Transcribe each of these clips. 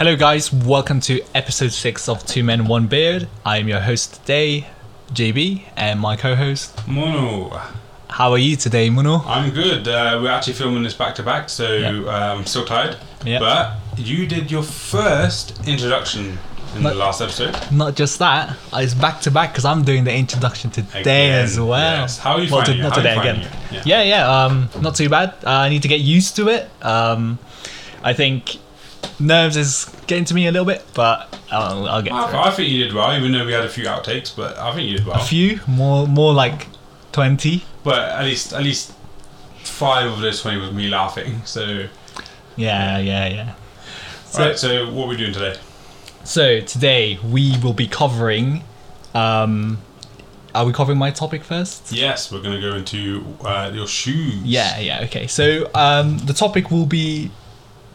Hello guys, welcome to episode 6 of Two Men, One Beard. I am your host today, JB, and my co-host, Mono. How are you today, Mono? I'm good. We're actually filming this back to back, so yep. I'm still tired. Yep. But you did your first introduction in the last episode. Not just that, it's back to back because I'm doing the introduction today as well. Yes. How are you finding it? Not today, again. Not too bad. I need to get used to it. I think nerves is getting to me a little bit, but I'll get through. I think you did well, even though we had a few outtakes, but I think you did well. A few? More like 20. But at least 5 of those 20 was me laughing, so... Yeah. Alright, so what are we doing today? So, today we will be covering... are we covering my topic first? Yes, we're going to go into your shoes. Yeah, okay. So, the topic will be...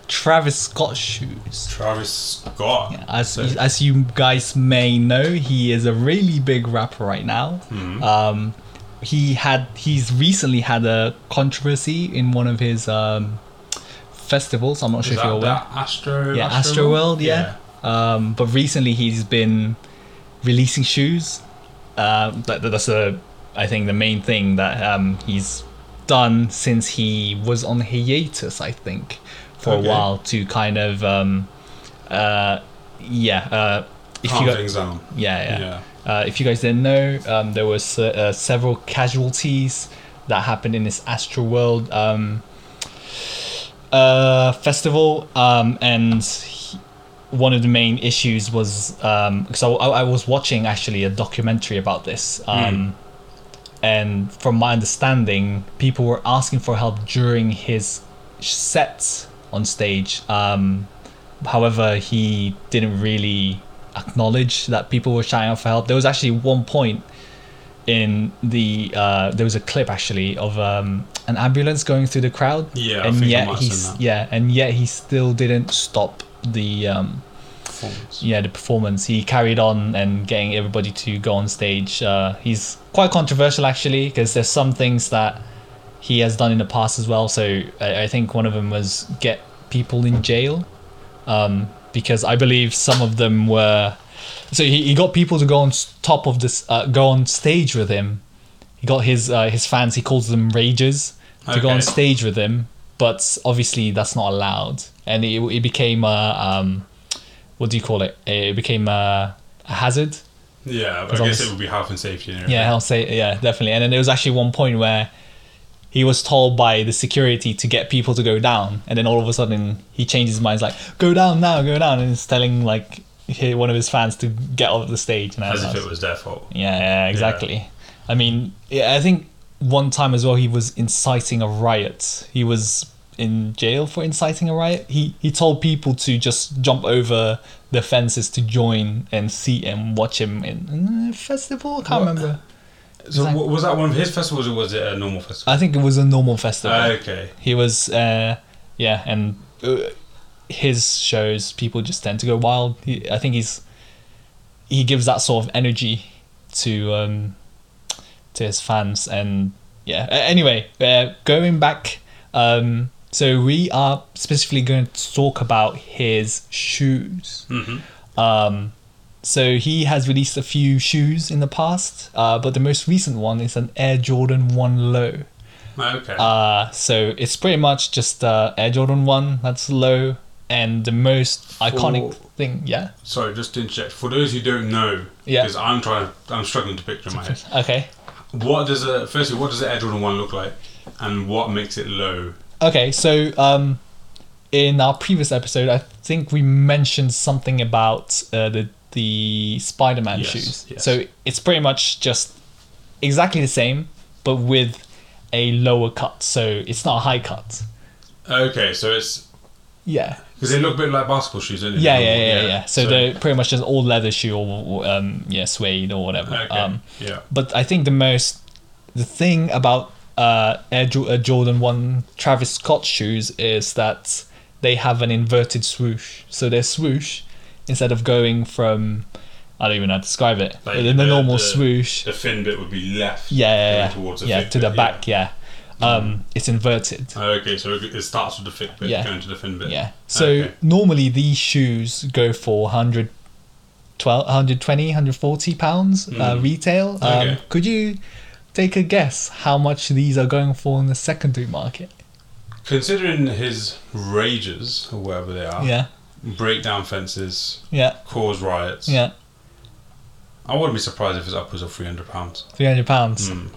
Travis Scott shoes. Travis Scott. Yeah, as you guys may know, he is a really big rapper right now. Mm-hmm. He's recently had a controversy in one of his festivals. I'm not sure if you're aware. Astroworld. Yeah. But recently he's been releasing shoes. That's the main thing that he's done since he was on hiatus, I think. For a while to kind of if you guys didn't know, there was several casualties that happened in this Astroworld festival, and one of the main issues was I was watching actually a documentary about this, and from my understanding, people were asking for help during his sets on stage. However, he didn't really acknowledge that people were shouting out for help. There was actually one point in the there was a clip actually of an ambulance going through the crowd. And yet he still didn't stop the performance. He carried on and getting everybody to go on stage. He's quite controversial actually, because there's some things that he has done in the past as well. So I think one of them was get people in jail, because I believe some of them were. So he got people to go on stage with him. He got his fans. He calls them ragers to go on stage with him, but obviously that's not allowed. And it became It became a hazard. Yeah, I guess it would be health and safety. Definitely. And then there was actually one point where he was told by the security to get people to go down, and then all of a sudden he changed his mind. He's like, go down, and he's telling one of his fans to get off the stage. And if it was their fault. Yeah, exactly. Yeah. I mean, I think one time as well he was inciting a riot. He was in jail for inciting a riot. He told people to just jump over the fences to join and see and watch him in a festival. I can't remember. So was that one of his festivals, or was it a normal festival? I think it was a normal festival. Okay. He was, and his shows, people just tend to go wild. I think he gives that sort of energy to his fans, and yeah. Anyway, going back, so we are specifically going to talk about his shoes. Mm-hmm. So he has released a few shoes in the past, but the most recent one is an Air Jordan 1 Low. Okay. So it's pretty much just Air Jordan 1 that's low, and the most iconic thing. Yeah. Sorry, just to interject. For those who don't know, because I'm struggling to picture in my head. Okay. What does the Air Jordan 1 look like, and what makes it low? Okay, so in our previous episode, I think we mentioned something about the Spider-Man shoes. Yes. So it's pretty much just exactly the same, but with a lower cut. So it's not a high cut. Okay, so it's... Yeah. Because they look a bit like basketball shoes, don't they? Yeah. So they're pretty much just all leather shoe or suede or whatever. Okay. But I think the thing about Air Jordan 1 Travis Scott shoes is that they have an inverted swoosh. So their swoosh, instead of going from, I don't even know how to describe it, like the normal swoosh, the fin bit would be left towards the back. It's inverted. Oh, okay, so it starts with the thick bit, going to the thin bit. Yeah. So normally these shoes go for 120, 140 pounds retail. Okay. Could you take a guess how much these are going for in the secondary market? Considering his rages, or whatever they are, break down fences, cause riots, I wouldn't be surprised if it's upwards of £300. £300. Mm.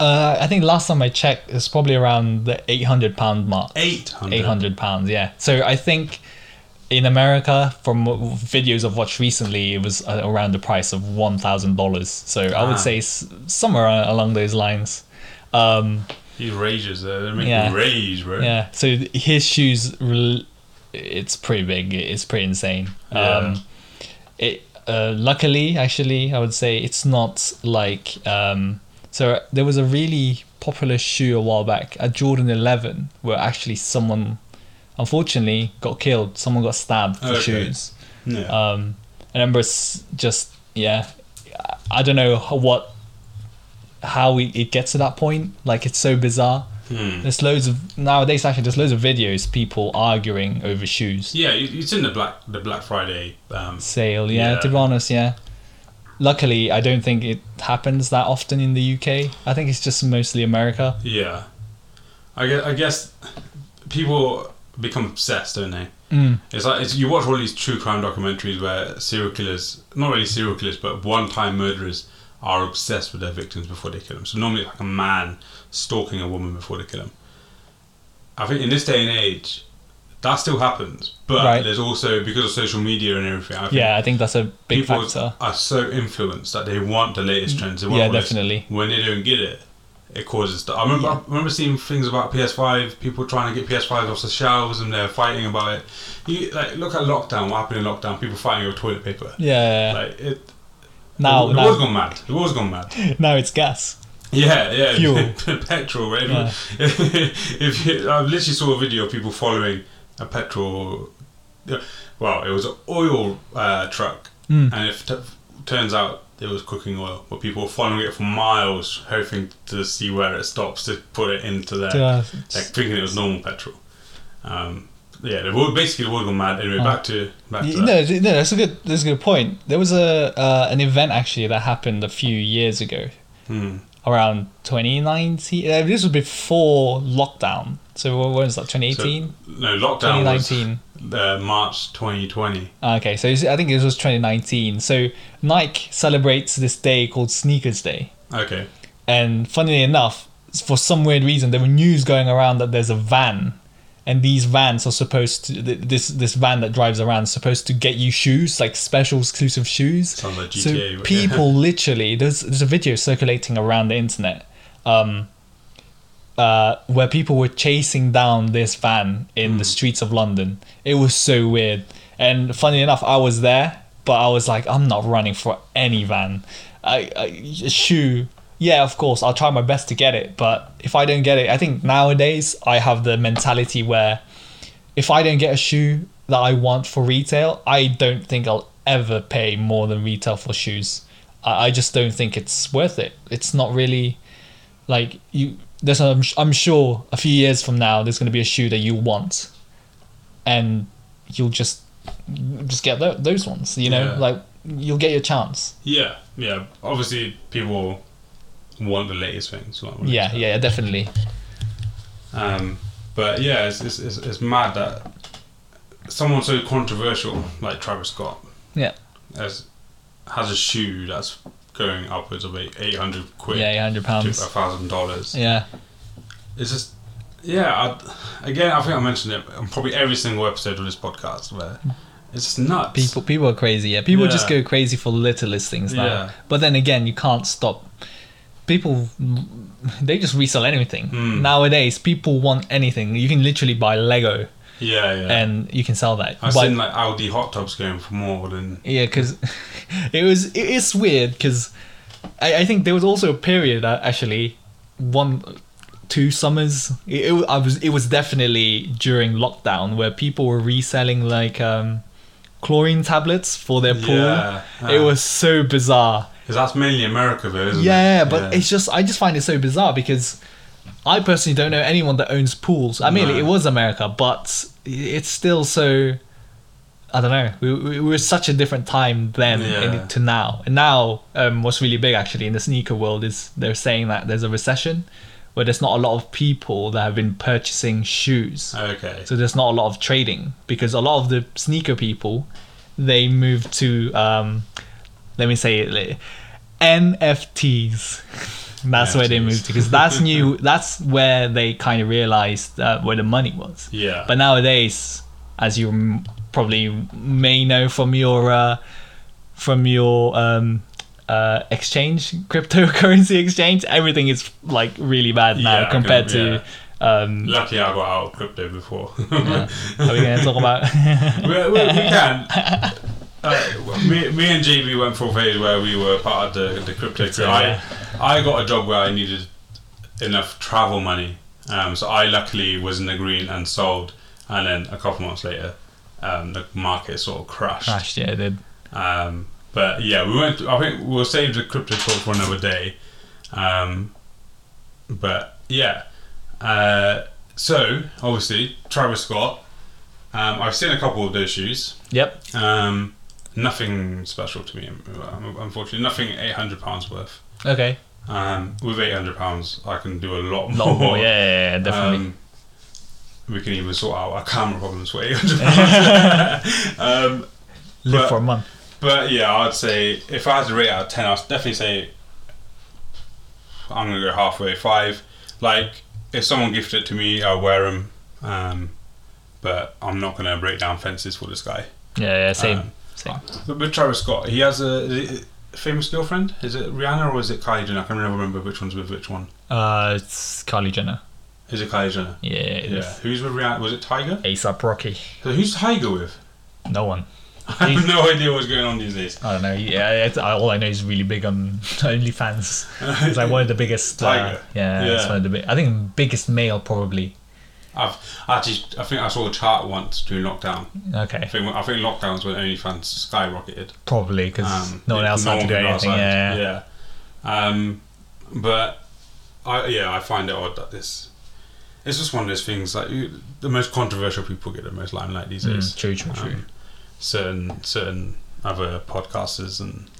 I think last time I checked, it's probably around the £800 mark. £800, yeah. So I think in America, from videos I've watched recently, it was around the price of $1,000. So I would say somewhere along those lines. He rages though. They make me rage, bro. Yeah. So his shoes, it's pretty big. It's pretty insane. Yeah. Luckily, actually, I would say it's not like... So there was a really popular shoe a while back, a Jordan 11, where actually someone, unfortunately, got killed. Someone got stabbed for shoes. Yeah. I remember it's just, I don't know how it gets to that point. Like, it's so bizarre. There's loads of... Nowadays, actually, there's loads of videos, people arguing over shoes. Yeah, it's in the Black Friday... sale, to be honest, Luckily, I don't think it happens that often in the UK. I think it's just mostly America. Yeah. I guess people become obsessed, don't they? Mm. It's like you watch all these true crime documentaries where not really serial killers, but one-time murderers are obsessed with their victims before they kill them. So normally it's like a man stalking a woman before they kill him. I think in this day and age, that still happens, but there's also, because of social media and everything, I think that's a big factor. People are so influenced that they want the latest trends. They want definitely. When they don't get it, it causes stuff. I remember seeing things about PS5, people trying to get PS5 off the shelves and they're fighting about it. Look at lockdown, what happened in lockdown, people fighting over toilet paper. Yeah. Like, it was gone mad. It was gone mad. Now it's gas. Yeah. Fuel. Petrol, right? Yeah. I literally saw a video of people following a petrol, it was an oil truck, and it turns out it was cooking oil, but people were following it for miles, hoping to see where it stops to put it into their, thinking it was normal petrol. Basically the world gone mad. Anyway, back to that. No, that's a good point. There was an event actually that happened a few years ago, around 2019. This was before lockdown. So what was that, 2018? No, lockdown 2019. Was March 2020. Okay, so I think it was 2019. So Nike celebrates this day called Sneakers Day. Okay. And funnily enough, for some weird reason, there were news going around that there's a van. And these vans are supposed to... This van that drives around is supposed to get you shoes, like special exclusive shoes. Sounds like GTA. So people literally... There's a video circulating around the internet. Where people were chasing down this van in the streets of London. It was so weird. And funny enough, I was there, but I was like, I'm not running for any van. A shoe, yeah, of course, I'll try my best to get it. But if I don't get it, I think nowadays I have the mentality where if I don't get a shoe that I want for retail, I don't think I'll ever pay more than retail for shoes. I just don't think it's worth it. It's not really like you... I'm sure a few years from now there's going to be a shoe that you want, and you'll just get those ones. You know, like you'll get your chance. Yeah. Obviously, people want the latest things. Yeah, definitely. But yeah, it's mad that someone so controversial like Travis Scott, has a shoe that's going upwards of £800, £800 to $1,000. Yeah, it's just I think I mentioned it on probably every single episode of this podcast where it's just nuts. People are crazy. Yeah, people just go crazy for the littlest things now. Yeah. But then again, you can't stop people. They just resell anything nowadays. People want anything. You can literally buy Lego. Yeah. And you can sell that. I've seen like Aldi hot tubs going for more than... Yeah, because it's weird because I think there was also a period actually, 1-2 summers. It was definitely during lockdown where people were reselling like chlorine tablets for their pool. Yeah. It was so bizarre. Because that's mainly America though, isn't it? Yeah, but it's just I find it so bizarre because I personally don't know anyone that owns pools. I mean, it was America, but it's still so... I don't know. We were such a different time then to now. And now, what's really big actually in the sneaker world is they're saying that there's a recession where there's not a lot of people that have been purchasing shoes. Okay. So there's not a lot of trading because a lot of the sneaker people, they moved to, let me say it, NFTs. That's where they moved to, because that's new. That's where they kind of realized where the money was. Yeah. But nowadays, as you probably may know from your exchange, cryptocurrency exchange, everything is like really bad now compared to. Luckily, I got out of crypto before. Are we going to talk about? we can. Me and JB went for a phase where we were part of the crypto crew. I got a job where I needed enough travel money, so I luckily was in the green and sold, and then a couple months later the market sort of crashed. Yeah, it did. But yeah, we went. I think we'll save the crypto talk for another day. But yeah, so obviously Travis Scott, I've seen a couple of those shoes. Yep. Nothing special to me, unfortunately. Nothing £800 worth. Okay. With £800, I can do a lot more. Yeah, definitely. We can even sort out our camera problems for £800. Live for a month. But yeah, I'd say if I had to rate out of 10, I'd definitely say I'm going to go halfway, 5. Like, if someone gifted it to me, I'll wear them. But I'm not going to break down fences for this guy. Yeah, same. But Travis Scott, he has a famous girlfriend. Is it Rihanna or is it Kylie Jenner? I can never remember which one's with which one. It's Kylie Jenner. Is it Kylie Jenner? Yeah, it is. Who's with Rihanna? Was it Tiger? A$AP Rocky. So who's Tiger with? No one. I have no idea what's going on these days. I don't know. Yeah, all I know is really big on OnlyFans. It's like one of the biggest. Tiger. It's one of the I think biggest male probably. I think I saw a chart once during lockdown. Okay. I think lockdowns when OnlyFans skyrocketed. Probably because no one else had to do anything. Yeah. But I find it odd that this. It's just one of those things like the most controversial people get the most limelight these days. True. Certain other podcasters and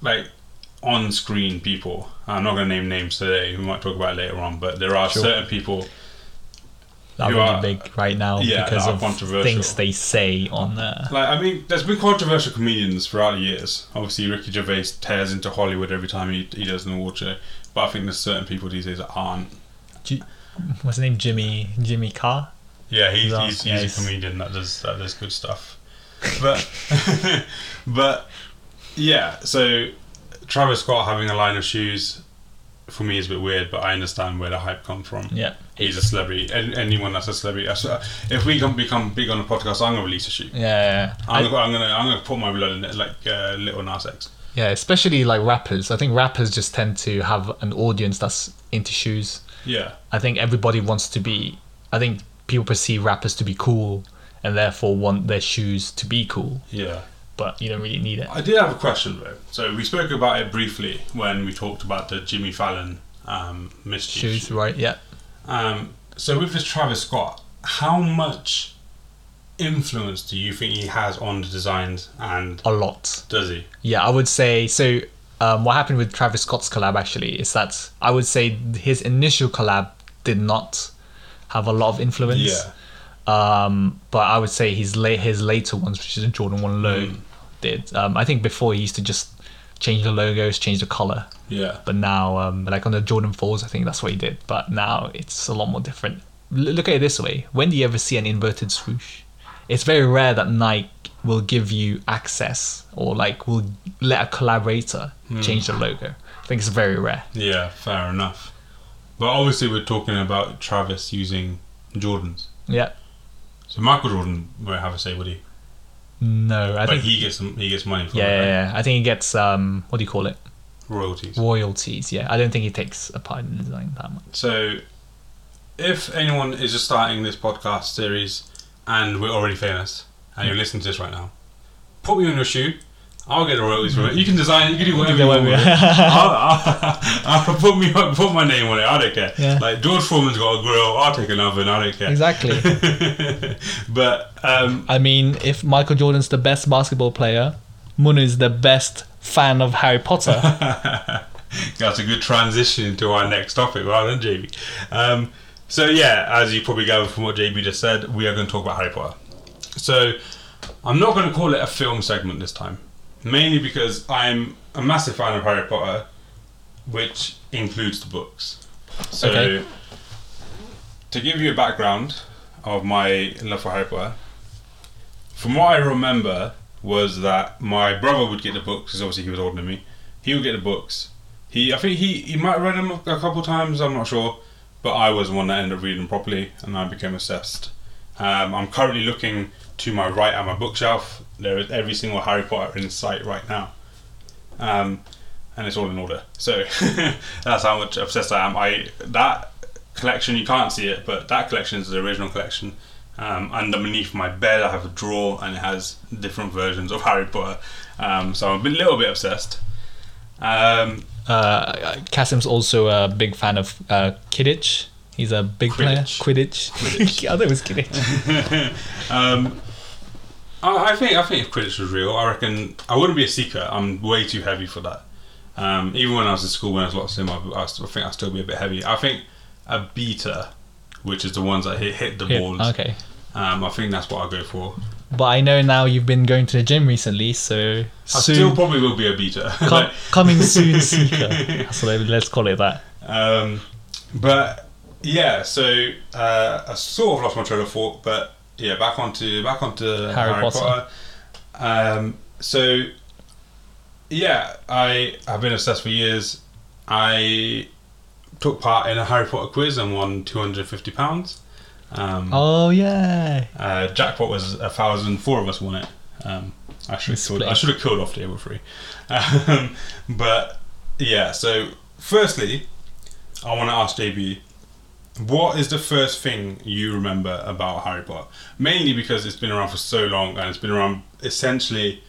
like. On-screen people. I'm not going to name names today. We might talk about it later on, but there are certain people that are really big right now because of things they say on there. Like, I mean, there's been controversial comedians throughout the years. Obviously, Ricky Gervais tears into Hollywood every time he does an award show, but I think there's certain people these days that aren't. What's his name? Jimmy Carr. Yeah, he's a comedian that does good stuff. But yeah, so. Travis Scott having a line of shoes for me is a bit weird, but I understand where the hype comes from. Yeah, he's a celebrity. Anyone that's a celebrity, if we can become big on the podcast, I'm gonna release a shoe. Yeah. I'm gonna put my blood in it, like Little Nas X. Yeah, especially like rappers. I think rappers just tend to have an audience that's into shoes. Yeah. I think everybody wants to be. I think people perceive rappers to be cool, and therefore want their shoes to be cool. Yeah. But you don't really need it. I did have a question though. So we spoke about it briefly when we talked about the Jimmy Fallon mischief. Shoes, right? Yeah. So with this Travis Scott, how much influence do you think he has on the designs? And a lot. Does he? Yeah, I would say so. What happened with Travis Scott's collab actually is that I would say his initial collab did not have a lot of influence. Yeah. But I would say his later ones, which is a Jordan 1 Low, did. I think before he used to just change the logos, change the colour. Yeah. But now, like on the Jordan 4s, I think that's what he did. But now it's a lot more different. Look at it this way. When do you ever see an inverted swoosh? It's very rare that Nike will give you access or like will let a collaborator change the logo. I think it's very rare. Yeah, fair enough. But obviously we're talking about Travis using Jordans. Yeah. So Michael Jordan won't have a say, would he? No, I think he gets money for it. Right? Yeah, I think he gets what do you call it? Royalties. Yeah, I don't think he takes a part in design that much. So, if anyone is just starting this podcast series and we're already famous and you're listening to this right now, put me on your shoe. I'll get a royalties from it. You can design it. You can do whatever you want with it. I'll put my name on it. I don't care. Yeah. Like George Foreman's got a grill. I'll take an oven. I don't care. Exactly. But I mean, if Michael Jordan's the best basketball player, Munu's the best fan of Harry Potter. That's a good transition into our next topic. Well done, JB. So yeah, as you probably gathered from what JB just said, we are going to talk about Harry Potter. So I'm not going to call it a film segment this time. Mainly because I'm a massive fan of Harry Potter, which includes the books. So, okay. To give you a background of my love for Harry Potter, from what I remember was that my brother would get the books, because obviously he was older than me. He would get the books. I think he might have read them a couple times, I'm not sure, but I was the one that ended up reading them properly, and I became obsessed. I'm currently looking to my right at my bookshelf. There is every single Harry Potter in sight right now. And it's all in order. So that's how much obsessed I am. That collection, you can't see it, but that collection is the original collection. And underneath my bed, I have a drawer and it has different versions of Harry Potter. So I'm a little bit obsessed. Kasim's also a big fan of Quidditch. He's a big player. Quidditch. I thought it was Quidditch. I think if Quidditch was real, I reckon I wouldn't be a seeker. I'm way too heavy for that. Even when I was in school, when I was locked in, I think I'd still be a bit heavy. I think a beater, which is the ones that hit the balls. Okay. I think that's what I go for. But I know now you've been going to the gym recently, so soon, still probably will be a beater. Coming soon, seeker. That's what let's call it that. But yeah, so I sort of lost my train of thought, but. Yeah, back onto Harry Potter. So, yeah, I've been obsessed for years. I took part in a Harry Potter quiz and won £250. Oh yeah! Jackpot was 1,000. Four of us won it. I should have killed off the table free. But yeah, so firstly, I want to ask JB. What is the first thing you remember about Harry Potter? Mainly because it's been around for so long, and it's been around essentially.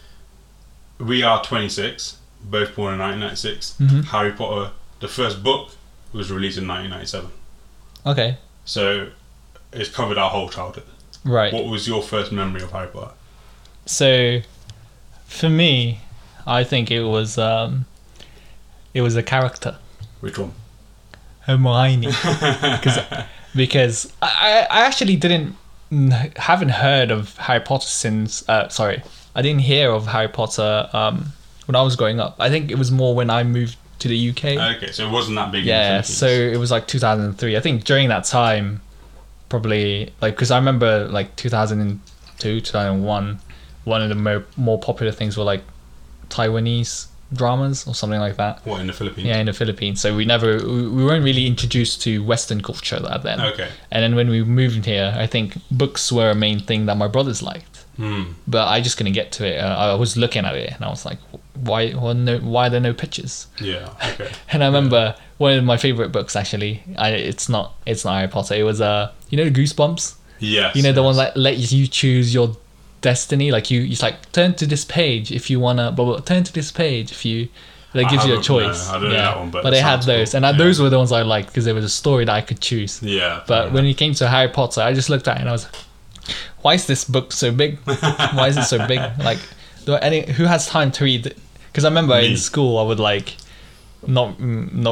We are 26, both born in 1996. Mm-hmm. Harry Potter, the first book, was released in 1997. Okay. So, it's covered our whole childhood. Right. What was your first memory of Harry Potter? So, for me, I think it was a character. Which one? Hermione, because I actually haven't heard of Harry Potter since. I didn't hear of Harry Potter when I was growing up. I think it was more when I moved to the UK. Okay, so it wasn't that big. Yeah, so it was like 2003. I think during that time, probably because I remember 2002, 2001. One of the more popular things were Taiwanese dramas or something like that. What, in the Philippines? Yeah, in the Philippines. So we weren't really introduced to Western culture that then. Okay. And then when we moved here, I think books were a main thing that my brothers liked. But I just couldn't get to it. I was looking at it and I was like, why are there no pictures? Yeah. Okay. And I remember one of my favorite books actually. It's not Harry Potter. It was Goosebumps. Yes. The one that lets you choose your destiny, it's turn to this page if you wanna, but turn to this page if you. That gives you a choice. No, I don't know that one, but they had those, cool. And those were the ones I liked because there was a story that I could choose. Yeah. But when it came to Harry Potter, I just looked at it and I was, why is this book so big? Why is it so big? Who has time to read? Because I remember in school I would not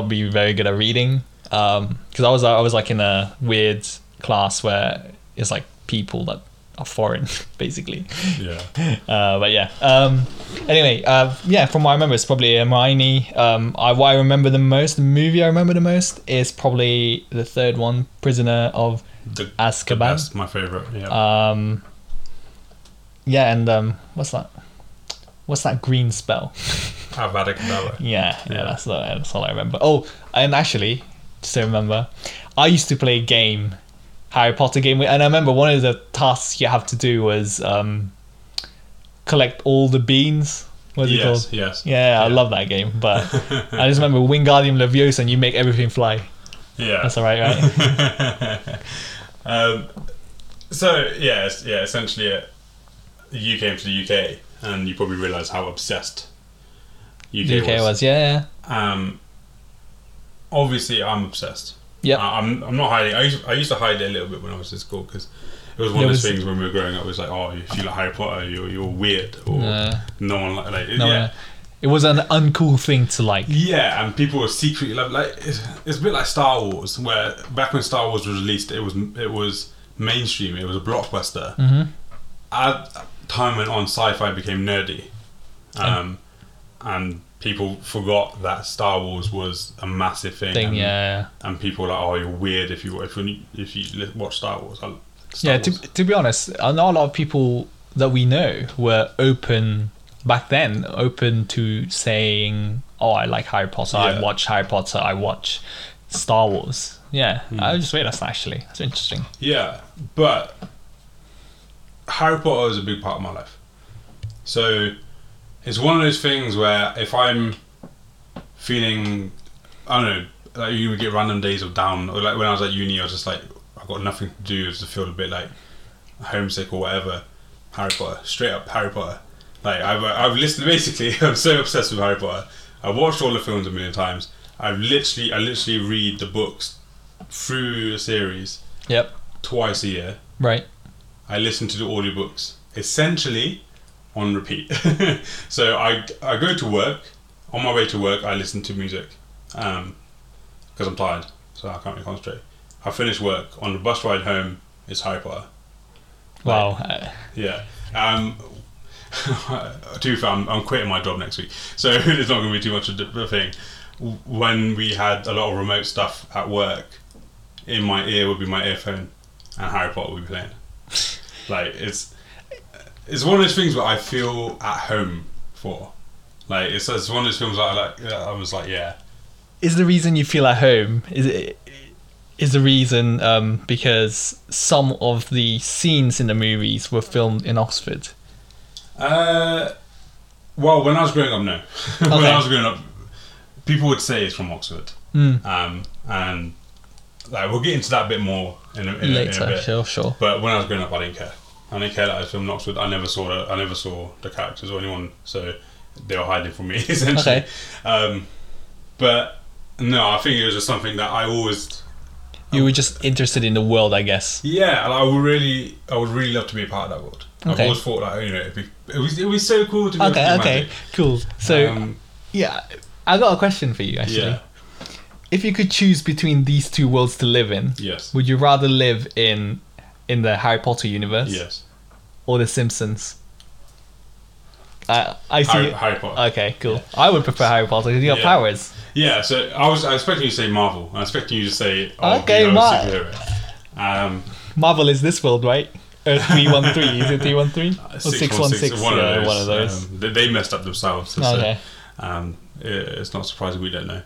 be very good at reading because I was in a weird class where it's people that are foreign basically. Yeah. But yeah. Anyway. Yeah. From what I remember, it's probably Hermione. What I remember the most, the movie I remember the most is probably the third one, Prisoner of Azkaban. That's my favorite. Yeah. Yeah, and what's that green spell? Avada Kedavra. Yeah. That's all I remember. Oh, and actually, just to remember, I used to play a game. Harry Potter game, and I remember one of the tasks you have to do was collect all the beans. What's it called? Yes. Yeah, I love that game, but I just remember Wingardium Leviosa, and you make everything fly. Yeah, that's all right? So essentially, you came to the UK and you probably realise how obsessed UK was. Yeah. Obviously, I'm obsessed. Yeah. I'm not hiding. I used to hide it a little bit when I was in school because it was one of those things when we were growing up. It was like, oh, if you like Harry Potter, you're weird, or no one like no, yeah. It was an uncool thing to like. Yeah, and people were secretly like it's a bit like Star Wars, where back when Star Wars was released, it was mainstream. It was a blockbuster. Mm-hmm. As time went on, sci-fi became nerdy, and people forgot that Star Wars was a massive thing. And people were like, oh, you're weird if you watch Star Wars. To be honest, not a lot of people that we know were open back then, open to saying, oh, I like Harry Potter. Yeah. I watch Harry Potter. I watch Star Wars. Yeah, I just realized that's interesting. Yeah, but Harry Potter is a big part of my life. So it's one of those things where if I'm feeling, I don't know, like you would get random days of down, or like when I was at uni, I was just like, I've got nothing to do, I just feel a bit like homesick or whatever. Harry Potter, straight up Harry Potter. Like I've listened, basically, I'm so obsessed with Harry Potter. I've watched all the films a million times. I literally read the books through the series. Yep. Twice a year. Right. I listen to the audiobooks essentially on repeat. So I go to work. On my way to work, I listen to music because I'm tired, so I can't really concentrate. I finish work. On the bus ride home, it's Harry Potter. Wow. Yeah. To be fair, I'm quitting my job next week, so it's not going to be too much of a thing. When we had a lot of remote stuff at work, in my ear would be my earphone, and Harry Potter would be playing. Like it's one of those things that I feel at home for. Like it's one of those films that Is the reason you feel at home because some of the scenes in the movies were filmed in Oxford? Well, when I was growing up, no. Okay. When I was growing up, people would say it's from Oxford. Mm. And like we'll get into that a bit more in a bit. Sure. But when I was growing up, I didn't care. I didn't care that I was from Oxford. I never saw the characters or anyone, so they were hiding from me essentially. Okay. But no, I think it was just something that I always. You were just interested in the world, I guess. Yeah, and I would really love to be a part of that world. Okay. I've always thought like, it was so cool to be. Okay, cool. So, I got a question for you actually. Yeah. If you could choose between these two worlds to live in, yes, would you rather live in the Harry Potter universe, yes, or the Simpsons? I see. Harry Potter. Okay, cool. Yeah. I would prefer Harry Potter because you have powers. Yeah, so I was expecting you to say Marvel. I was expecting you to say, superhero. Marvel is this world, right? Earth 313. Is it 313 or 616? One of those. They messed up themselves. So, okay. It's not surprising we don't know.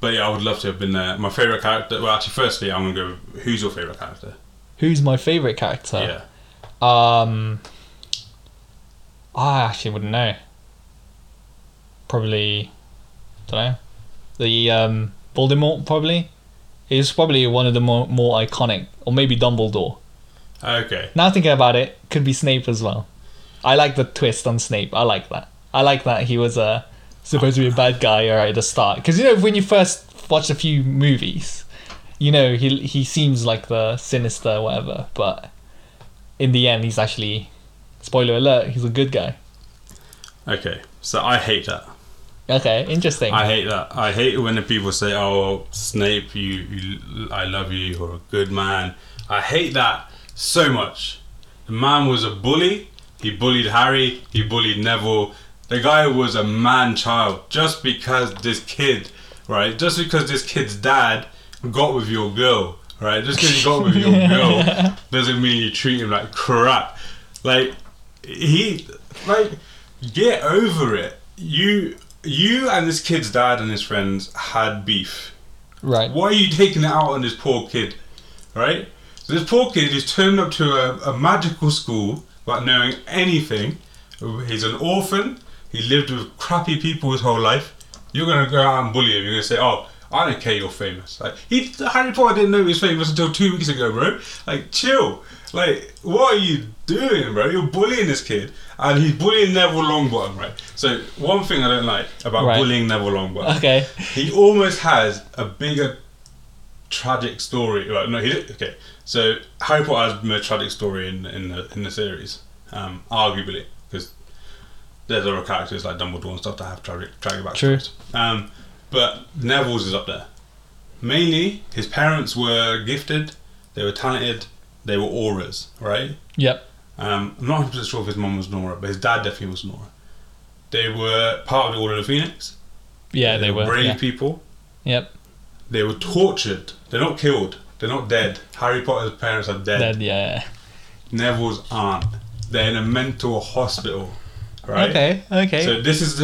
But yeah, I would love to have been there. My favourite character. Well, actually, firstly, I'm gonna go. Who's your favourite character? Who's my favourite character? Yeah. I actually wouldn't know. Probably, don't know. The Voldemort probably is probably one of the more iconic, or maybe Dumbledore. Okay. Now thinking about it, could be Snape as well. I like the twist on Snape. I like that. He was supposed to be a bad guy right at the start, because when you first watch a few movies, he seems like the sinister whatever, but in the end he's actually, spoiler alert, he's a good guy. Okay, so I hate that. Okay, interesting. I hate that. I hate when the people say, "Oh, Snape, you I love you. You're a good man." I hate that so much. The man was a bully. He bullied Harry. He bullied Neville. The guy was a man-child. Just because this kid's dad got with your girl, right? Just because he got with your girl doesn't mean you treat him like crap. Like, get over it. You and this kid's dad and his friends had beef. Right. Why are you taking it out on this poor kid, right? So this poor kid who's turned up to a magical school without knowing anything. He's an orphan. He lived with crappy people his whole life. You're going to go out and bully him. You're going to say, oh, I don't care you're famous. Like, Harry Potter didn't know he was famous until 2 weeks ago, bro. Like, chill. Like, what are you doing, bro? You're bullying this kid, and he's bullying Neville Longbottom, right? So, one thing I don't like about bullying Neville Longbottom. Okay. He almost has a bigger tragic story. Like, no, he didn't. Okay. So, Harry Potter has a more tragic story in the series, arguably, because there's other characters like Dumbledore and stuff that have tragic backstories. True. But Neville's is up there. Mainly, his parents were gifted, they were talented, they were Aurors, right? Yep. I'm not 100% sure if his mum was an Auror, but his dad definitely was an Auror. They were part of the Order of the Phoenix. Yeah, they were. Brave people. Yep. They were tortured. They're not killed. They're not dead. Harry Potter's parents are dead. Dead, yeah. Neville's aren't. They're in a mental hospital, right? Okay. So this is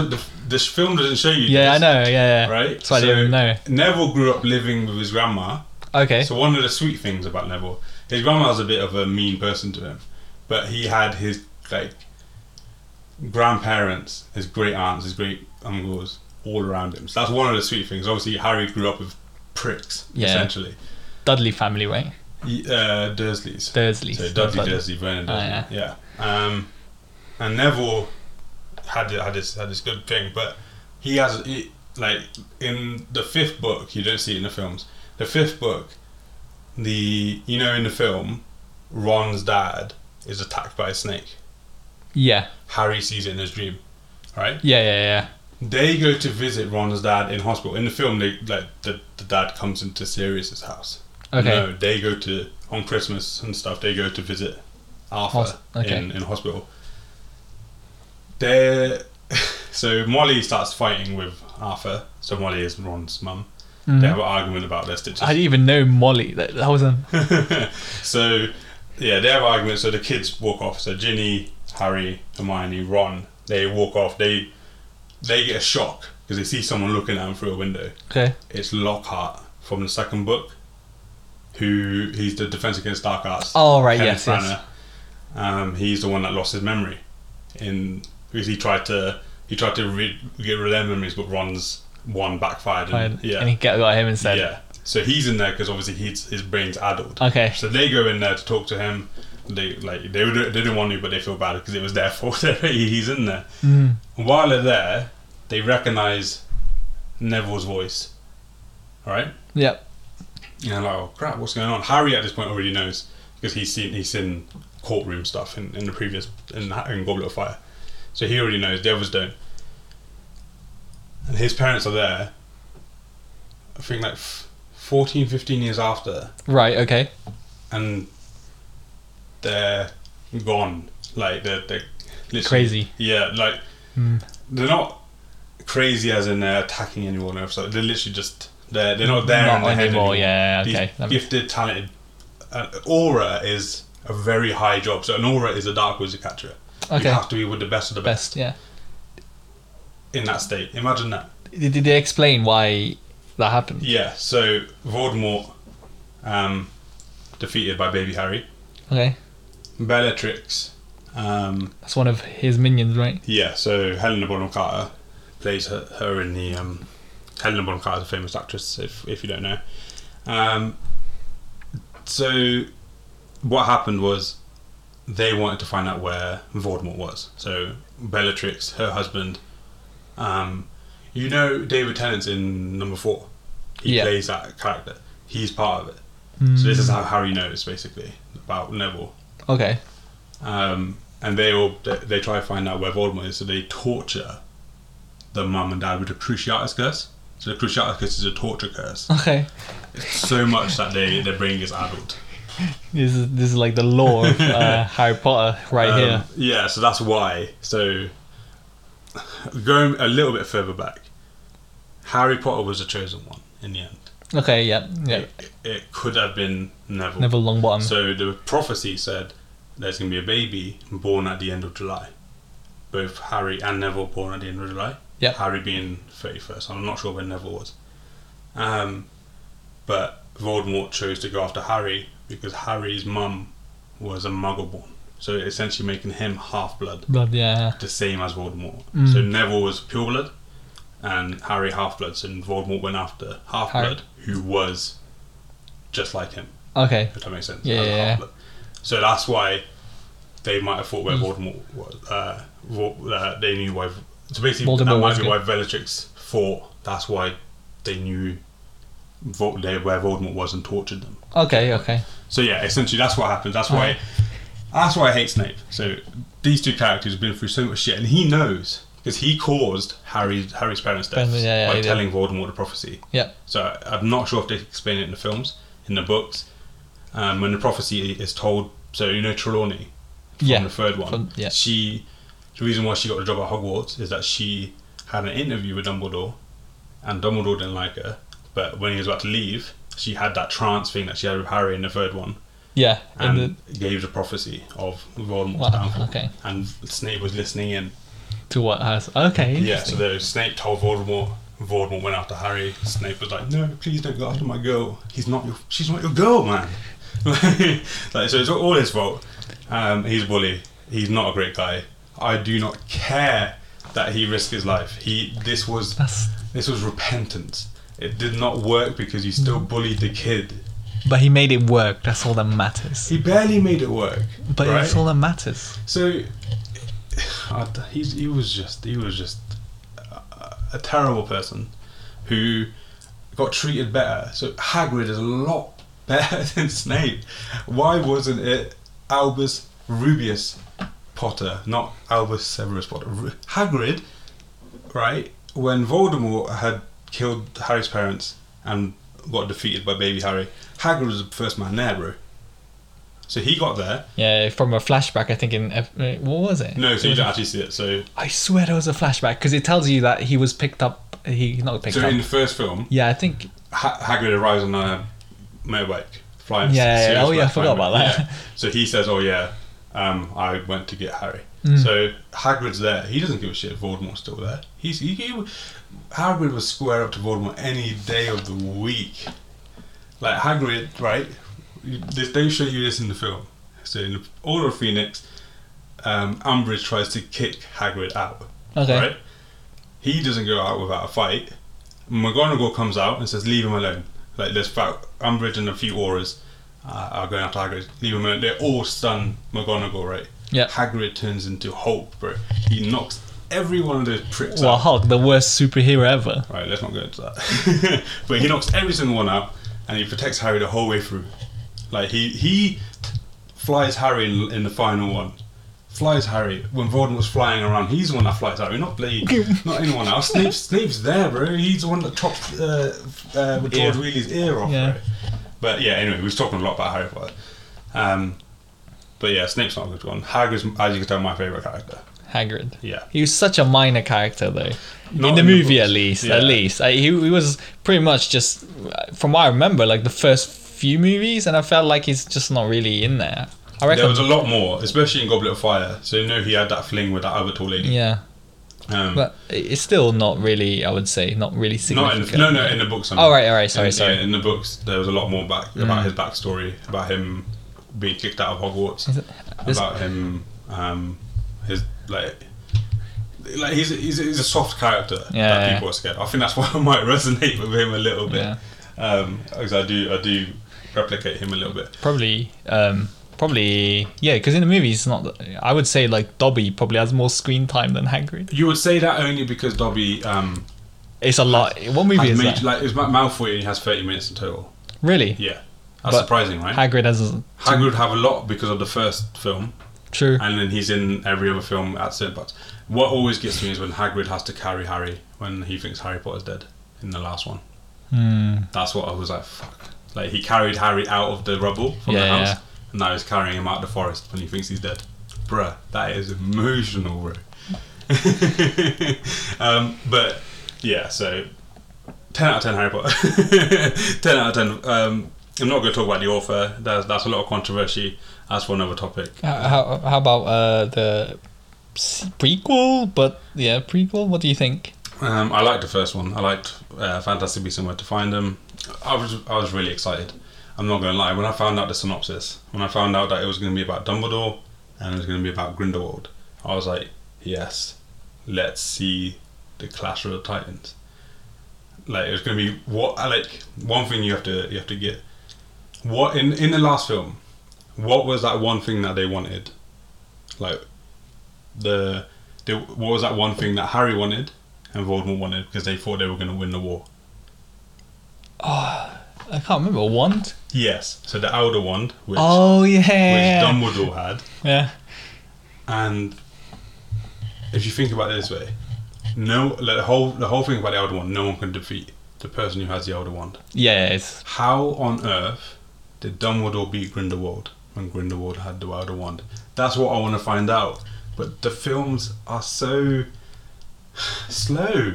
this film doesn't show you. Yeah, this, I know. Yeah. Right. That's why I didn't know. Neville grew up living with his grandma. Okay. So one of the sweet things about Neville, his grandma was a bit of a mean person to him, but he had his grandparents, his great aunts, his great uncles all around him. So that's one of the sweet things. Obviously, Harry grew up with pricks, essentially. Dudley family, right? Dursleys. Dursleys. So Dudley. Dursley, Vernon Dursley. Oh, yeah. And Neville had this good thing, but he has in the fifth book. You don't see it in the films. The fifth book, in the film, Ron's dad is attacked by a snake. Yeah. Harry sees it in his dream, right? Yeah. They go to visit Ron's dad in hospital. In the film, they the dad comes into Sirius's house. Okay. No, they go to, on Christmas and stuff, they go to visit Arthur in hospital. So Molly starts fighting with Arthur. So Molly is Ron's mum. Mm-hmm. They have an argument about their stitches. I didn't even know Molly. That wasn't... So, yeah, they have an argument. So the kids walk off. So Ginny, Harry, Hermione, Ron, they walk off. They get a shock because they see someone looking at them through a window. Okay. It's Lockhart from the second book. He's the Defense Against Dark Arts. Oh, right, Kenneth Branagh. He's the one that lost his memory, because he tried to get rid of their memories, but Ron's one backfired, and he got him instead. Yeah, so he's in there because obviously his brain's addled. Okay, so they go in there to talk to him. They didn't want to, but they feel bad because it was their fault. He's in there. Mm. While they're there, they recognise Neville's voice. All right. Yep. And they're like, oh crap, what's going on? Harry at this point already knows because he's seen courtroom stuff in the previous in Goblet of Fire, so he already knows. The others don't. And his parents are there, I think 14, 15 years after. Right, okay. And they're gone. They're literally... Crazy. Yeah, They're not crazy as in they're attacking anyone else. Like, they're literally just... They're not there not in their head anymore. Yeah, okay. These gifted, talented... Aura is a very high job. So an Aura is a Dark Wizard Catcher. Okay. You have to be with the best of the best. Yeah. In that state. Imagine that. Did they explain why that happened? Yeah, so Voldemort defeated by baby Harry. Okay. Bellatrix. That's one of his minions, right? Yeah, so Helena Bonham Carter plays her in the... Helena Bonham Carter is a famous actress, if you don't know. So what happened was they wanted to find out where Voldemort was. So Bellatrix, her husband... David Tennant's in number 4. He plays that character. He's part of it. Mm. So this is how Harry knows, basically, about Neville. Okay. And they try to find out where Voldemort is, so they torture the mum and dad with a Cruciatus curse. So the Cruciatus curse is a torture curse. Okay. It's so much that their brain gets addled. This is like the lore of Harry Potter right here. Yeah, so that's why. So... Going a little bit further back, Harry Potter was the chosen one in the end. Okay, yeah. It could have been Neville. Neville Longbottom. So the prophecy said there's going to be a baby born at the end of July. Both Harry and Neville born at the end of July. Yeah. Harry being 31st. I'm not sure when Neville was. But Voldemort chose to go after Harry because Harry's mum was a Muggle-born. So essentially making him half-blood. Blood, yeah. The same as Voldemort. Mm. So Neville was pure blood and Harry Half-Bloods, and Voldemort went after Half-Blood, who was just like him. Okay. If that makes sense. Yeah. So that's why they might have thought where Voldemort was. They knew why. So basically, Voldemort that might be good. Why Bellatrix thought that's why they knew where Voldemort was and tortured them. Okay. So yeah, essentially that's what happens. That's why I hate Snape. So these two characters have been through so much shit, and he knows because he caused Harry's parents' deaths by telling Voldemort the prophecy. Yeah. So I'm not sure if they explain it in the films, in the books, when the prophecy is told. So you know Trelawney from the third one. The reason why she got the job at Hogwarts is that she had an interview with Dumbledore, and Dumbledore didn't like her. But when he was about to leave, she had that trance thing that she had with Harry in the third one. Yeah. And gave the prophecy of Voldemort's downfall. Okay. And Snape was listening in. To what has... Okay, yeah, so Snape told Voldemort. Voldemort went after Harry. Snape was like, no, please don't go after my girl. She's not your girl, man. So it's all his fault. He's a bully. He's not a great guy. I do not care that he risked his life. This was repentance. It did not work because he still bullied the kid. But he made it work. That's all that matters. He barely made it work. But that's all that matters. So he was just a terrible person who got treated better. So Hagrid is a lot better than Snape. Why wasn't it Albus Rubius Potter, not Albus Severus Potter? Hagrid, right? When Voldemort had killed Harry's parents and got defeated by baby Harry, Hagrid was the first man there, bro. So he got there. Yeah, from a flashback, I think in... What was it? No, so you don't actually see it, so... I swear there was a flashback, because it tells you that he was picked up... So in the first film... Yeah, I think... Hagrid arrives on a motorbike, flying... Yeah, I forgot about that. Yeah. So he says, I went to get Harry. So Hagrid's there. He doesn't give a shit if Voldemort's still there. Hagrid was square up to Voldemort any day of the week. Like Hagrid, right? They show you this in the film. So in the Order of Phoenix, Umbridge tries to kick Hagrid out. Okay. Right? He doesn't go out without a fight. McGonagall comes out and says, "Leave him alone." Like there's Umbridge and a few Aurors are going after Hagrid. Leave him alone. They all stun McGonagall, right? Yeah. Hagrid turns into Hulk, bro. He knocks every one of those pricks out. Hulk, the worst superhero ever. Right, let's not go into that. But he knocks every single one out, and he protects Harry the whole way through. Like he flies Harry in the final one. Flies Harry when Voldemort's flying around. He's the one that flies Harry, not anyone else. Snape's there, bro. He's the one that chopped George Weasley's ear off. Yeah. Right? But yeah, anyway, we were talking a lot about Harry Potter. But yeah, Snape's not a good one. Hagrid's, as you can tell, my favourite character. Hagrid. Yeah. He was such a minor character, though. Not in the movie, at least. Yeah. At least he was pretty much just, from what I remember, like the first few movies, and I felt like he's just not really in there. I reckon there was a lot more, especially in Goblet of Fire. So he had that fling with that other tall lady. Yeah. But it's still not really, I would say, not really significant. In the books. All right. Sorry. Yeah, in the books, there was a lot more about his backstory, about him being kicked out of Hogwarts, about him, his like he's a soft character that people are scared. I think that's why I might resonate with him a little bit. Yeah. Because I do replicate him a little bit. Probably, yeah. Because in the movie, it's not. I would say like Dobby probably has more screen time than Hagrid. You would say that only because Dobby. It's a lot. What movie is that? Like it's Malfoy, and he has 30 minutes in total. Really? Yeah. That's surprising, right? Hagrid would have a lot because of the first film. True. And then he's in every other film at certain parts. What always gets me is when Hagrid has to carry Harry when he thinks Harry Potter's dead in the last one. That's what I was like, fuck. Like he carried Harry out of the rubble from the house, and now he's carrying him out of the forest when he thinks he's dead. Bruh, that is emotional, bro. But yeah, so 10 out of 10 Harry Potter. 10 out of 10. I'm not going to talk about the author. That's a lot of controversy. That's for another topic. How about the prequel? But yeah, prequel, what do you think? I liked the first one. I liked Fantastic Beasts and Where to Find Them. I was really excited. I'm not going to lie. When I found out the synopsis, when I found out that it was going to be about Dumbledore and it was going to be about Grindelwald, I was like, yes, let's see the Clash of the Titans. Like, it's going to be what I like. One thing you have to get. What in the last film? What was that one thing that they wanted? Like, what was that one thing that Harry wanted and Voldemort wanted because they thought they were going to win the war? Oh, I can't remember. A wand? Yes. So the Elder Wand, which Dumbledore had. Yeah. And if you think about it this way, the whole thing about the Elder Wand, no one can defeat the person who has the Elder Wand. Yes. How on earth did Dumbledore beat Grindelwald when Grindelwald had the Elder Wand? That's what I want to find out. But the films are so slow.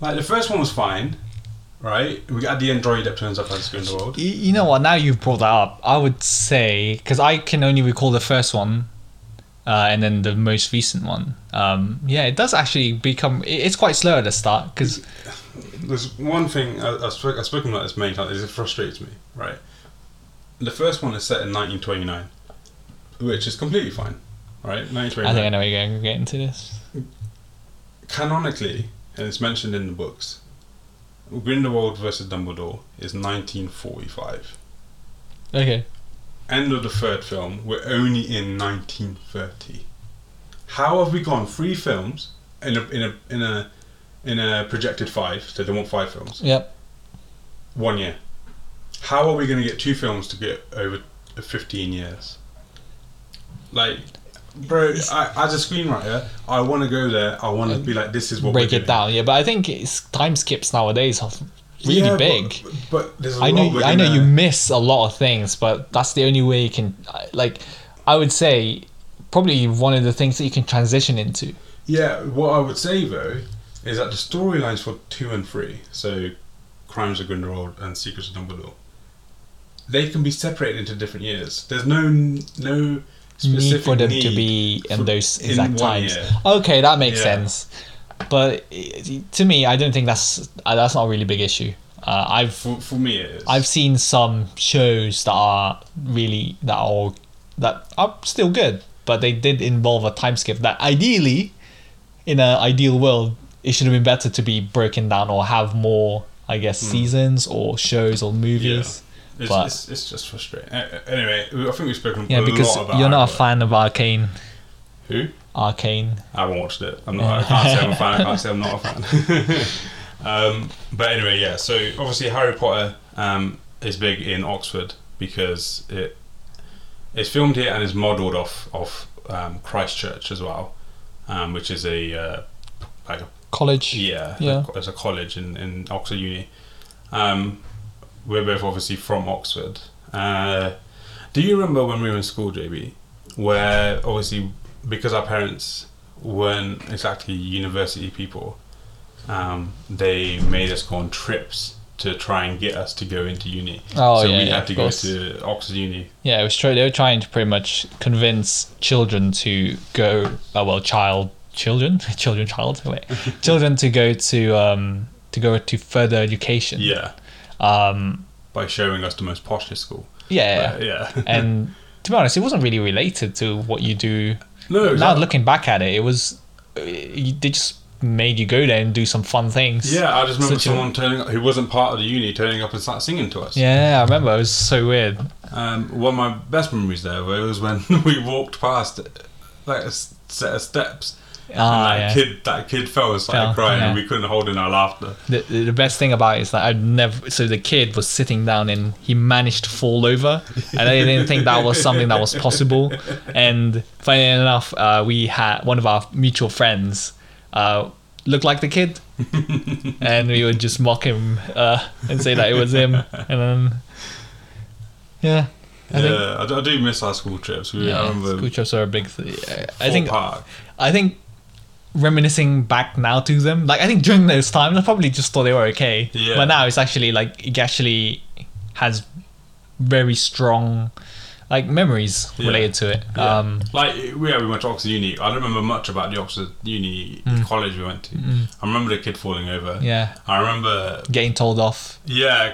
Like, the first one was fine, right? We got the android that turns up as Grindelwald. You know what? Now you've brought that up. I would say, because I can only recall the first one. And then the most recent one. It does actually become... It's quite slow at the start, because... There's one thing... I've spoken about this many times. It frustrates me, right? The first one is set in 1929, which is completely fine, right? 1929. I think I know where you're going to get into this. Canonically, and it's mentioned in the books, Grindelwald versus Dumbledore is 1945. Okay. End of the third film, we're only in 1930. How have we gone three films in a projected five? So they want five films. Yep. 1 year. How are we going to get two films to get over 15 years? Like, bro, as a screenwriter, I want to go there. I want to be like, this is what we're doing. Break it down, yeah. But I think it's time skips nowadays. Really big. But there's a lot. I know you miss a lot of things, but that's the only way you can. Like, I would say, probably one of the things that you can transition into. Yeah, what I would say though is that the storylines for 2 and 3, so Crimes of Grindelwald and Secrets of Dumbledore, they can be separated into different years. There's no specific need for them to be in those exact times. Year. Okay, that makes sense. But to me, I don't think that's not a really big issue. For me, it is. I've seen some shows that are still good, but they did involve a time skip that ideally, in an ideal world, it should have been better to be broken down or have more, I guess, seasons or shows or movies. Yeah. It's just frustrating. Anyway, I think we've spoken a lot about because you're not a fan of Arcane. Who? Arcane. I haven't watched it. I can't say I'm a fan. I can't say I'm not a fan. But anyway, yeah. So obviously, Harry Potter is big in Oxford because it's filmed here and is modelled off Christchurch as well, which is a college. Yeah, it's a college in Oxford Uni. We're both obviously from Oxford. Do you remember when we were in school, JB, where obviously, because our parents weren't exactly university people, they made us go on trips to try and get us to go into uni. Oh, so yeah, we had to go to Oxford Uni. Yeah, they were trying to pretty much convince children to go. Children to go to further education. Yeah. By showing us the most poshest school. Yeah. Yeah. And. To be honest, it wasn't really related to what you do. No, exactly. Now looking back at it, they just made you go there and do some fun things. Yeah, I just remember someone turning up who wasn't part of the uni turning up and started singing to us. Yeah, I remember. It was so weird. One of my best memories there was when we walked past like a set of steps. That kid fell and started crying, and we couldn't hold in our laughter. The best thing about it is that so the kid was sitting down and he managed to fall over, and I didn't think that was something that was possible. And funny enough, we had one of our mutual friends looked like the kid, and we would just mock him and say that it was him, and then I do miss our school trips. School trips are a big thing. I think reminiscing back now to them, like, I think during those times I probably just thought they were okay, but now it's actually like it actually has very strong like memories related to it. We went to Oxford Uni. I don't remember much about the Oxford Uni college we went to. I remember the kid falling over. I remember getting told off.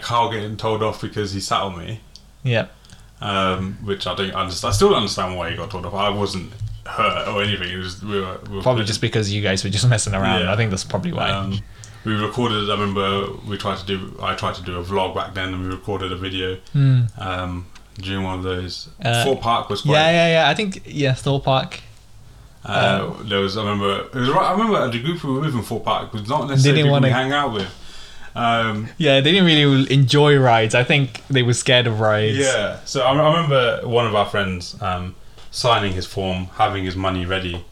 Carl getting told off because he sat on me, which I don't understand. I still don't understand why he got told off. I wasn't hurt or anything. It was, we were probably playing. Just because you guys were just messing around. I think that's probably why. we recorded, I remember I tried to do a vlog back then, and we recorded a video during one of those. Thorpe Park was quite... Yeah. I think, Thorpe Park. I remember the group we were with in Thorpe Park was not necessarily people we hang out with. They didn't really enjoy rides. I think they were scared of rides. Yeah, so I remember one of our friends signing his form, having his money ready.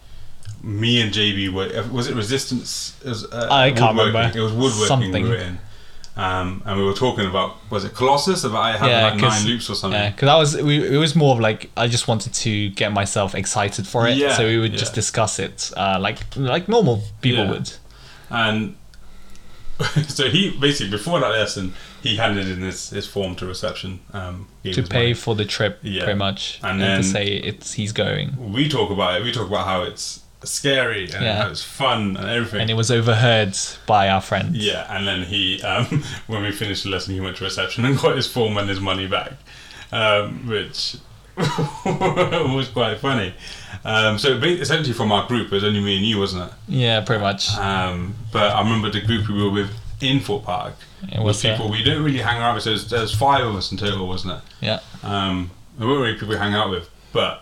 Me and JB were... Was it Resistance? It was, I can't remember. It was woodworking something. We were in. And we were talking about... Was it Colossus? About having like 9 loops or something. Yeah, because it was more of like... I just wanted to get myself excited for it. Yeah, so we would just discuss it like normal people would. And... So he basically, before that lesson, he handed in his form to reception to pay money for the trip, pretty much, and then to say he's going. We talk about it. We talk about how it's scary and how it's fun and everything. And it was overheard by our friends. Yeah, and then he, when we finished the lesson, he went to reception and got his form and his money back, which was quite funny. So essentially from our group, it was only me and you, wasn't it? Yeah, pretty much. But I remember the group we were with in Thorpe Park, it was people we don't really hang out with. So there's 5 of us in total, wasn't it? Yeah. There weren't really people we hang out with, but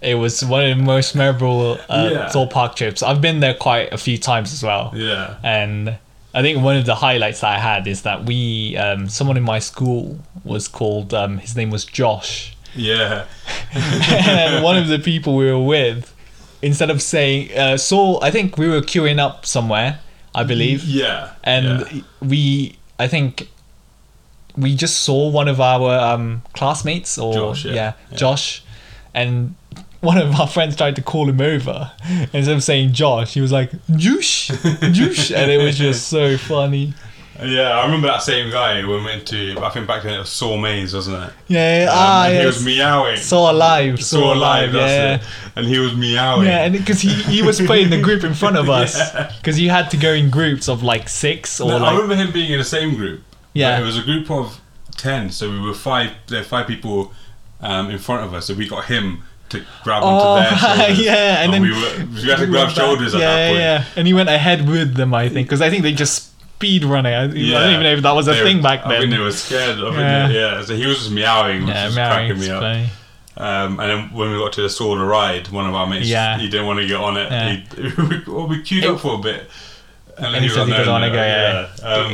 it was one of the most memorable Thorpe Park trips. I've been there quite a few times as well. Yeah. And I think one of the highlights that I had is that we, someone in my school was called, his name was Josh. Yeah. And one of the people we were with, instead of saying I think we were queuing up somewhere, I believe. Yeah. And we just saw one of our classmates or Josh, Josh, and one of our friends tried to call him over, and instead of saying Josh, he was like Joosh, and it was just so funny. Yeah, I remember that same guy when we went to, I think back then it was Saw Maze, wasn't it? Yeah, he was meowing. Saw Alive, that's it. And he was meowing. Yeah, and because he was playing the group in front of us, because you had to go in groups of like 6 or I remember him being in the same group. Yeah. It was a group of 10, so we were 5, there were 5 people in front of us, so we got him to grab onto their shoulders. Yeah, and then... We had to grab shoulders at that point. Yeah, and he went ahead with them, I think, because I think they just... speed running. I don't even know if that was a thing back then. I mean, they were scared of it. Yeah, so he was just meowing, which was cracking me up. And then when we got to the Saw ride, one of our mates, he didn't want to get on it. We queued up for a bit, and then he said he was on it.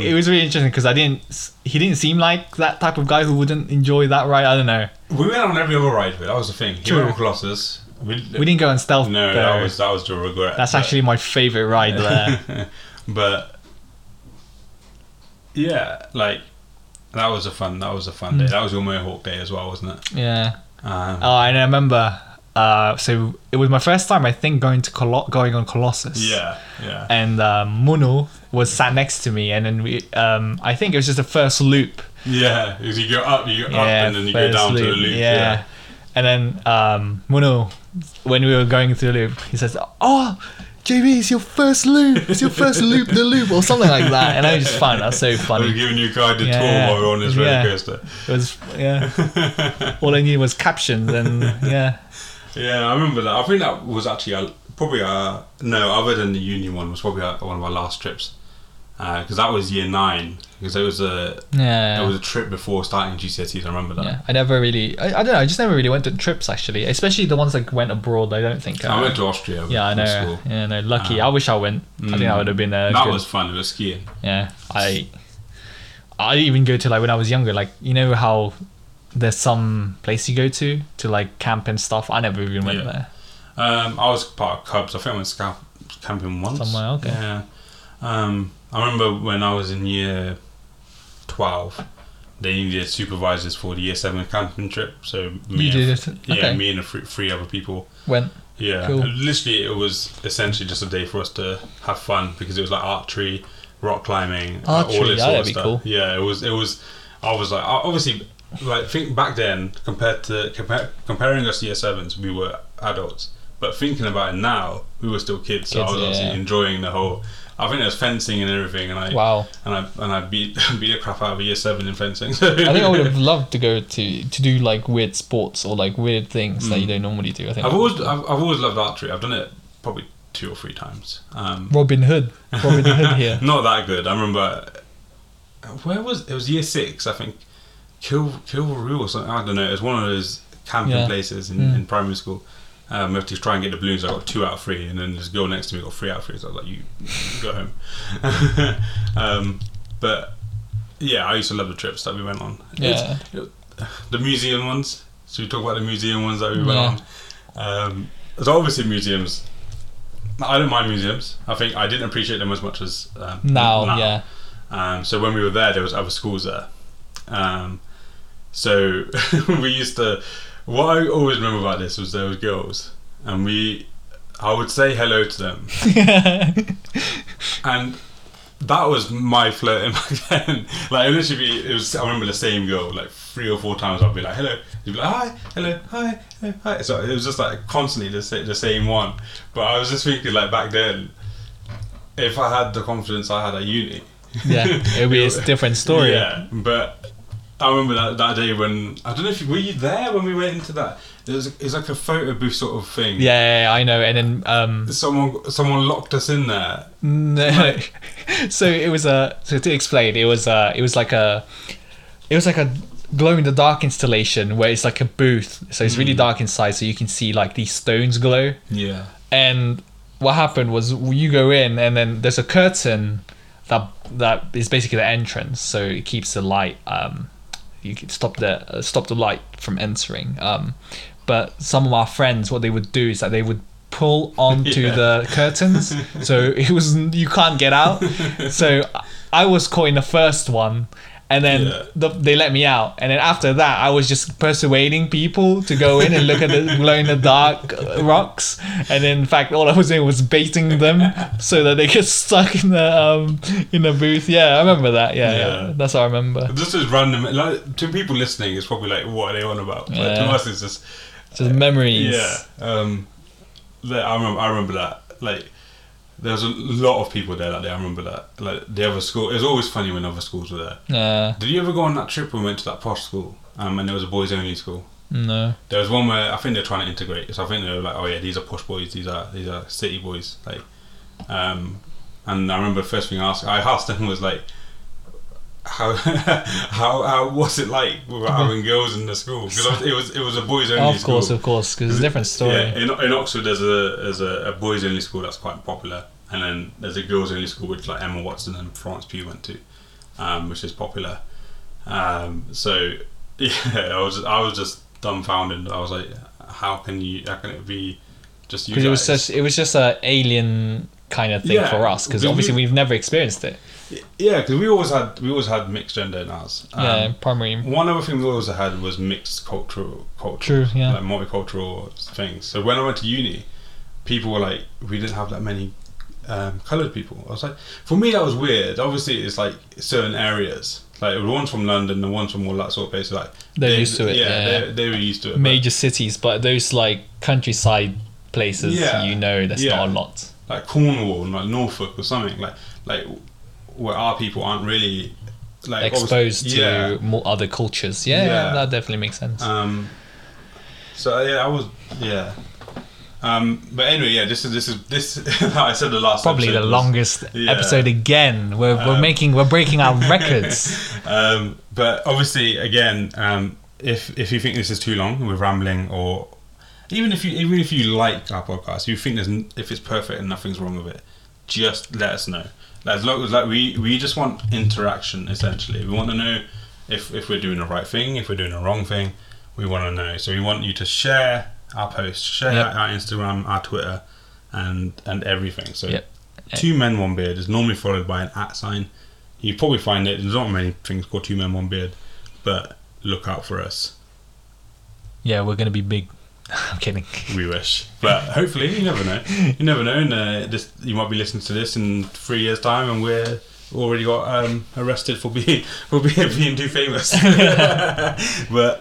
It was really interesting because he didn't seem like that type of guy who wouldn't enjoy that ride. I don't know. We went on every other ride, but that was the thing. He went on Colossus. We didn't go on Stealth. No, though. That was the regret. That's actually my favorite ride there. But. Yeah, like that was a fun day. That was your Mohawk day as well, wasn't it? Yeah. And I remember. So it was my first time, I think, going on Colossus. Yeah. And Muno was sat next to me, and then we. I think it was just the first loop. Yeah, because you go up, and then you go down to the loop. Yeah. And then Muno, when we were going through the loop, he says, "Oh, JB, it's your first loop. It's your first loop, the loop," or something like that. And I just found that so funny. I was giving you a guided tour while we were on this roller coaster. It was, all I needed was captions and, Yeah, I remember that. I think that was actually other than the uni one, was probably one of our last trips. Because that was year 9. Because it was a trip before starting GCSEs. I remember that. Yeah, I don't know. I just never really went to trips, actually, especially the ones that went abroad. I don't think I went to Austria. Yeah, I know. School. Yeah, no, lucky. I wish I went. I think I would have been there. That was fun. It was skiing. Yeah, I didn't even go to when I was younger. Like, you know how there's some place you go to like camp and stuff. I never even went there. I was part of Cubs. I think I went camping once. Somewhere. Okay. Yeah. I remember when I was in year 12, they needed supervisors for the year 7 camping trip. So me and 3 other people went. Yeah, cool. Literally, it was essentially just a day for us to have fun because it was like archery, rock climbing, all this sort of stuff. Cool. Yeah, it was. I was like, obviously, like think back then comparing us to year 7s, we were adults, but thinking about it now, we were still kids. So I was obviously enjoying the whole. I think it was fencing and everything, and I beat the crap out of a year 7 in fencing. I think I would have loved to go to do like weird sports or like weird things that you don't normally do. I think I've always loved archery. I've done it probably two or three times. Robin Hood here. Not that good. I remember, where was it? Was year six, I think. Killaroo or something. I don't know. It was one of those camping places in primary school. We have to try and get the balloons. I got 2 out of 3, and then this girl next to me got 3 out of 3. So I was like, "You go home." But yeah, I used to love the trips that we went on. Yeah, the museum ones. So we talk about the museum ones that we went on. So obviously museums. I don't mind museums. I think I didn't appreciate them as much as now. Yeah. So when we were there was other schools there. So we used to. What I always remember about this was there were girls, and I would say hello to them, and that was my flirting back then. Like I remember the same girl like 3 or 4 times. I'd be like hello, she'd be like hi, hello, hi, hello, hi. So it was just like constantly the same one. But I was just thinking like back then, if I had the confidence I had at uni, it'd be a different story. Yeah, but. I remember that day when I don't know if were you there when we went into that. It was like a photo booth sort of thing. Yeah, I know. And then someone locked us in there. No, like, so it was a. So to explain, it was like a glow in the dark installation where it's like a booth. So it's really dark inside, so you can see like these stones glow. Yeah. And what happened was you go in, and then there's a curtain that is basically the entrance, so it keeps the light. You could stop the light from entering. But some of our friends, what they would do is that they would pull onto the curtains, so it was you can't get out. So I was caught in the first one, and then they let me out. And then after that, I was just persuading people to go in and look at the glow in the dark rocks. And in fact, all I was doing was baiting them so that they get stuck in the booth. Yeah, I remember that. Yeah. That's what I remember. This is random. Like, to people listening, it's probably like, what are they on about? But to us, it's just memories. Yeah. I remember that. Like, there's a lot of people there that day. I remember that. Like the other school, it was always funny when other schools were there. Yeah. Did you ever go on that trip when we went to that posh school? And there was a boys only school. No. There was one where I think they're trying to integrate. So I think they were like, oh yeah, these are posh boys. These are city boys. Like, and I remember the first thing I asked them was like, how was it like having girls in the school? Because it was a boys only school. Of course, because it's a different story. Yeah, in Oxford there's a boys only school that's quite popular, and then there's a girls only school which like Emma Watson and Florence Pugh went to, which is popular. So yeah, I was just dumbfounded. I was like, how can it be just you guys? It was just an alien kind of thing for us, because obviously we've never experienced it. Yeah, because we always had mixed gender in ours. Primary. One other thing we always had was mixed culture. True, yeah. Like multicultural things. So when I went to uni, people were like, we didn't have that many coloured people. I was like, for me that was weird. Obviously, it's like certain areas. Like the ones from London, the ones from all that sort of places. Like they're used to it. Yeah. They were used to it. Major cities, but those like countryside places, there's not a lot. Like Cornwall and like Norfolk or something like. Where our people aren't really like exposed to more other cultures. Yeah, that definitely makes sense. But anyway, this is I said the last probably episode the longest episode again. We're breaking our records. But obviously again, if you think this is too long, we're rambling, or even if you like our podcast, you think if it's perfect and nothing's wrong with it, just let us know. Like we just want interaction, essentially. We want to know if we're doing the right thing, if we're doing the wrong thing. We want to know. So we want you to share our posts, our Instagram, our Twitter, and everything. So Two Men, One Beard is normally followed by an @ sign. You probably find it. There's not many things called Two Men, One Beard, but look out for us. Yeah, we're going to be big. I'm kidding. We wish, but hopefully you never know. And you might be listening to this in 3 years' time, and we're already got arrested for being too famous. But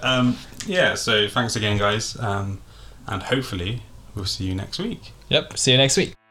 so thanks again, guys, and hopefully we'll see you next week. Yep, see you next week.